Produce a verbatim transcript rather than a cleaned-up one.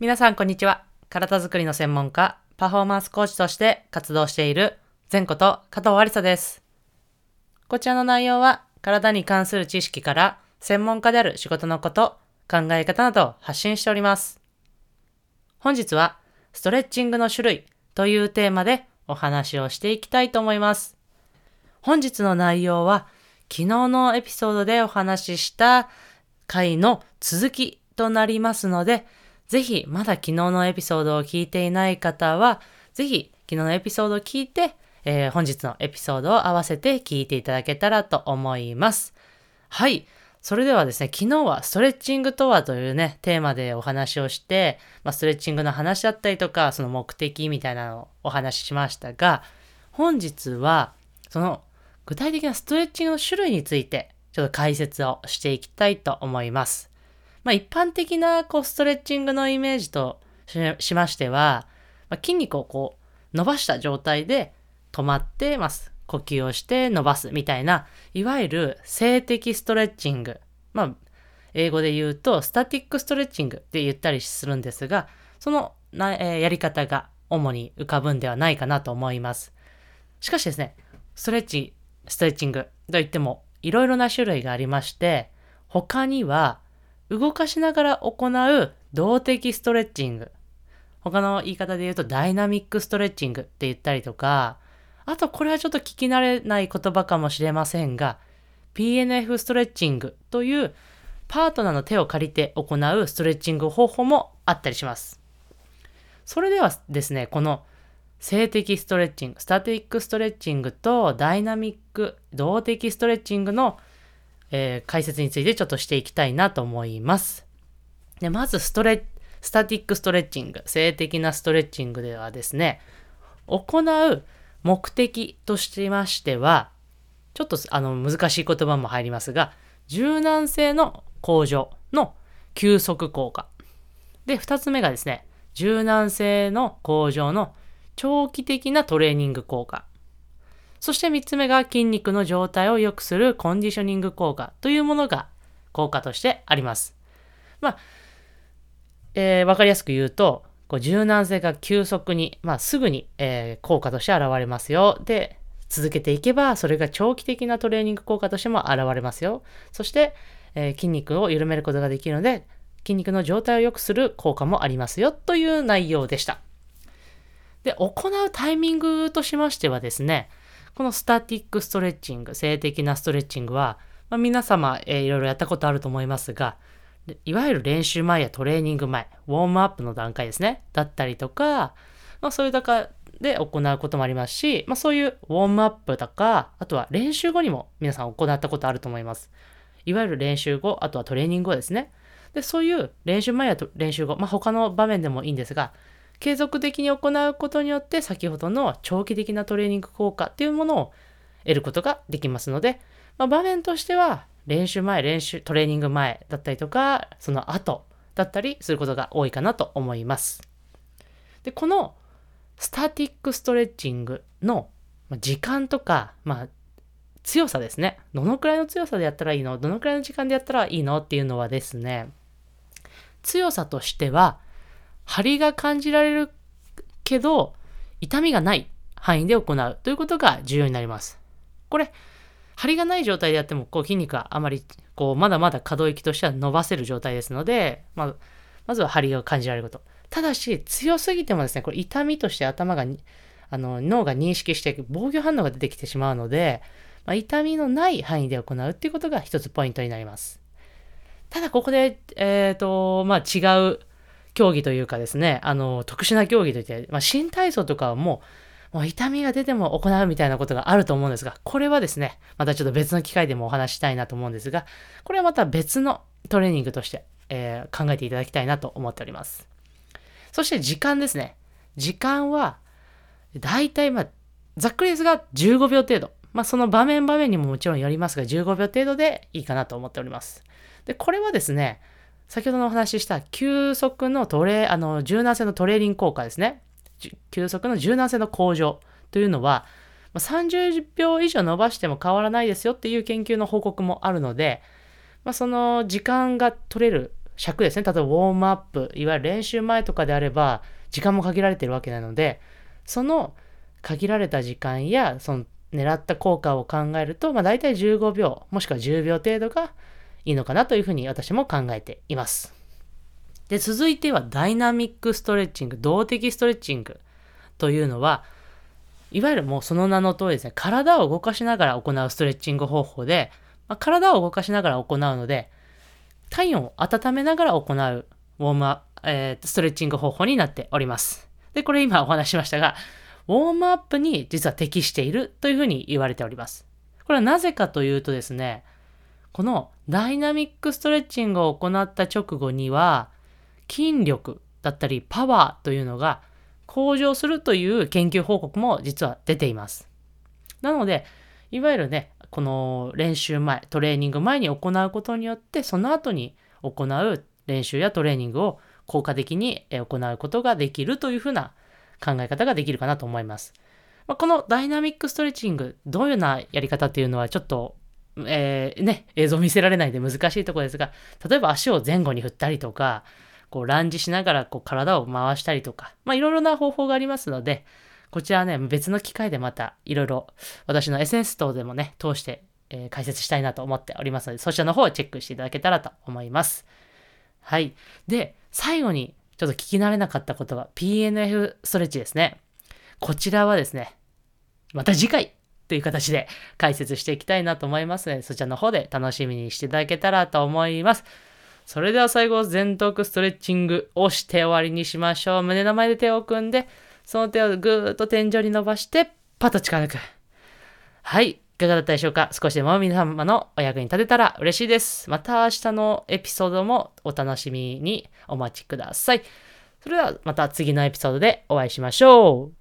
皆さんこんにちは。体づくりの専門家、パフォーマンスコーチとして活動している善子と加藤ありさです。こちらの内容は体に関する知識から専門家である仕事のこと、考え方などを発信しております。本日はストレッチングの種類というテーマでお話をしていきたいと思います。本日の内容は昨日のエピソードでお話しした回の続きとなりますので、ぜひまだ昨日のエピソードを聞いていない方は、ぜひ昨日のエピソードを聞いて、えー、本日のエピソードを合わせて聞いていただけたらと思います。はい。それではですね、昨日はストレッチングとはというね、テーマでお話をして、まあ、ストレッチングの話だったりとか、その目的みたいなのをお話ししましたが、本日はその具体的なストレッチングの種類について、ちょっと解説をしていきたいと思います。まあ、一般的なこうストレッチングのイメージと し, しましては、まあ、筋肉をこう伸ばした状態で止まってます。呼吸をして伸ばすみたいな、いわゆる静的ストレッチング。まあ、英語で言うとスタティックストレッチングって言ったりするんですが、そのな、えー、やり方が主に浮かぶんではないかなと思います。しかしですね、ストレッチ、ストレッチングといってもいろいろな種類がありまして、他には動かしながら行う動的ストレッチング。他の言い方で言うとダイナミックストレッチングって言ったりとか、あとこれはちょっと聞き慣れない言葉かもしれませんが、ピーエヌエフ ストレッチングというパートナーの手を借りて行うストレッチング方法もあったりします。それではですね、この静的ストレッチング、スタティックストレッチングとダイナミック、動的ストレッチングのえー、解説についてちょっとしていきたいなと思います。で、まずストレ、スタティックストレッチング、静的なストレッチングではですね、行う目的としましては、ちょっとあの難しい言葉も入りますが、柔軟性の向上の休息効果。で、二つ目がですね、柔軟性の向上の長期的なトレーニング効果。そしてみっつめが筋肉の状態を良くするコンディショニング効果というものが効果としてあります。まあ、えー、わかりやすく言うと、こう柔軟性が急速に、まあ、すぐに、えー、効果として現れますよ。で、続けていけばそれが長期的なトレーニング効果としても現れますよ。そして、えー、筋肉を緩めることができるので、筋肉の状態を良くする効果もありますよという内容でした。で、行うタイミングとしましてはですね、このスタティックストレッチング、静的なストレッチングは、まあ、皆様、えー、いろいろやったことあると思いますが、いわゆる練習前やトレーニング前、ウォームアップの段階ですね、だったりとか、まあ、そういう段階で行うこともありますし、まあ、そういうウォームアップとか、あとは練習後にも皆さん行ったことあると思います。いわゆる練習後、あとはトレーニング後ですね。で、そういう練習前や練習後、まあ、他の場面でもいいんですが、継続的に行うことによって先ほどの長期的なトレーニング効果っていうものを得ることができますので、まあ、場面としては練習前、練習、トレーニング前だったりとか、その後だったりすることが多いかなと思います。で、このスタティックストレッチングの時間とか、まあ、強さですね。どのくらいの強さでやったらいいの？どのくらいの時間でやったらいいの？っていうのはですね、強さとしては、張りが感じられるけど痛みがない範囲で行うということが重要になります。これ張りがない状態であってもこう筋肉はあまりこうまだまだ可動域としては伸ばせる状態ですので、まあ、まずは張りを感じられること。ただし強すぎてもですね、これ痛みとして頭があの脳が認識して防御反応が出てきてしまうので、まあ、痛みのない範囲で行うということが一つポイントになります。ただここでえっとまあ違う競技というかですね、あの特殊な競技といって、まあ、新体操とかはもう、もう痛みが出ても行うみたいなことがあると思うんですが、これはですね、またちょっと別の機会でもお話したいなと思うんですが、これはまた別のトレーニングとして、えー、考えていただきたいなと思っております。そして時間ですね。時間はだいたい、まあ、ざっくりですがじゅうごびょう程度。まあ、その場面場面にももちろんよりますが、じゅうごびょう程度でいいかなと思っております。で、これはですね、先ほどのお話しした休息のトレ、あの柔軟性のトレーニング効果ですね。休息の柔軟性の向上というのは、さんじゅうびょう以上伸ばしても変わらないですよっていう研究の報告もあるので、まあ、その時間が取れる尺ですね、例えばウォームアップ、いわゆる練習前とかであれば時間も限られているわけなので、その限られた時間やその狙った効果を考えると、まあ、大体じゅうごびょうもしくはじゅうびょう程度がいいのかなというふうに私も考えています。で、続いてはダイナミックストレッチング、動的ストレッチングというのは、いわゆるもうその名の通りですね、体を動かしながら行うストレッチング方法で、まあ、体を動かしながら行うので、体温を温めながら行うウォームア、えー、ストレッチング方法になっております。で、これ今お話ししましたが、ウォームアップに実は適しているというふうに言われております。これはなぜかというとですね、このダイナミックストレッチングを行った直後には筋力だったりパワーというのが向上するという研究報告も実は出ています。なので、いわゆるね、この練習前、トレーニング前に行うことによって、その後に行う練習やトレーニングを効果的に行うことができるというふうな考え方ができるかなと思います。まあ、このダイナミックストレッチング、どういうようなやり方っていうのはちょっと、えー、ね、映像見せられないで難しいところですが、例えば足を前後に振ったりとか、こうランジしながらこう体を回したりとか、まあ、いろいろな方法がありますので、こちらはね、別の機会でまたいろいろ私の エスエヌエス 等でもね、通して、えー、解説したいなと思っておりますので、そちらの方をチェックしていただけたらと思います。はい。で、最後にちょっと聞き慣れなかったことは ピーエヌエフ ストレッチですね。こちらはですね、また次回という形で解説していきたいなと思いますので、そちらの方で楽しみにしていただけたらと思います。それでは最後、前頭屈ストレッチングをして終わりにしましょう。胸の前で手を組んで、その手をぐーっと天井に伸ばして、パッと力抜く。はい。いかがだったでしょうか？少しでも皆様のお役に立てたら嬉しいです。また明日のエピソードもお楽しみにお待ちください。それではまた次のエピソードでお会いしましょう。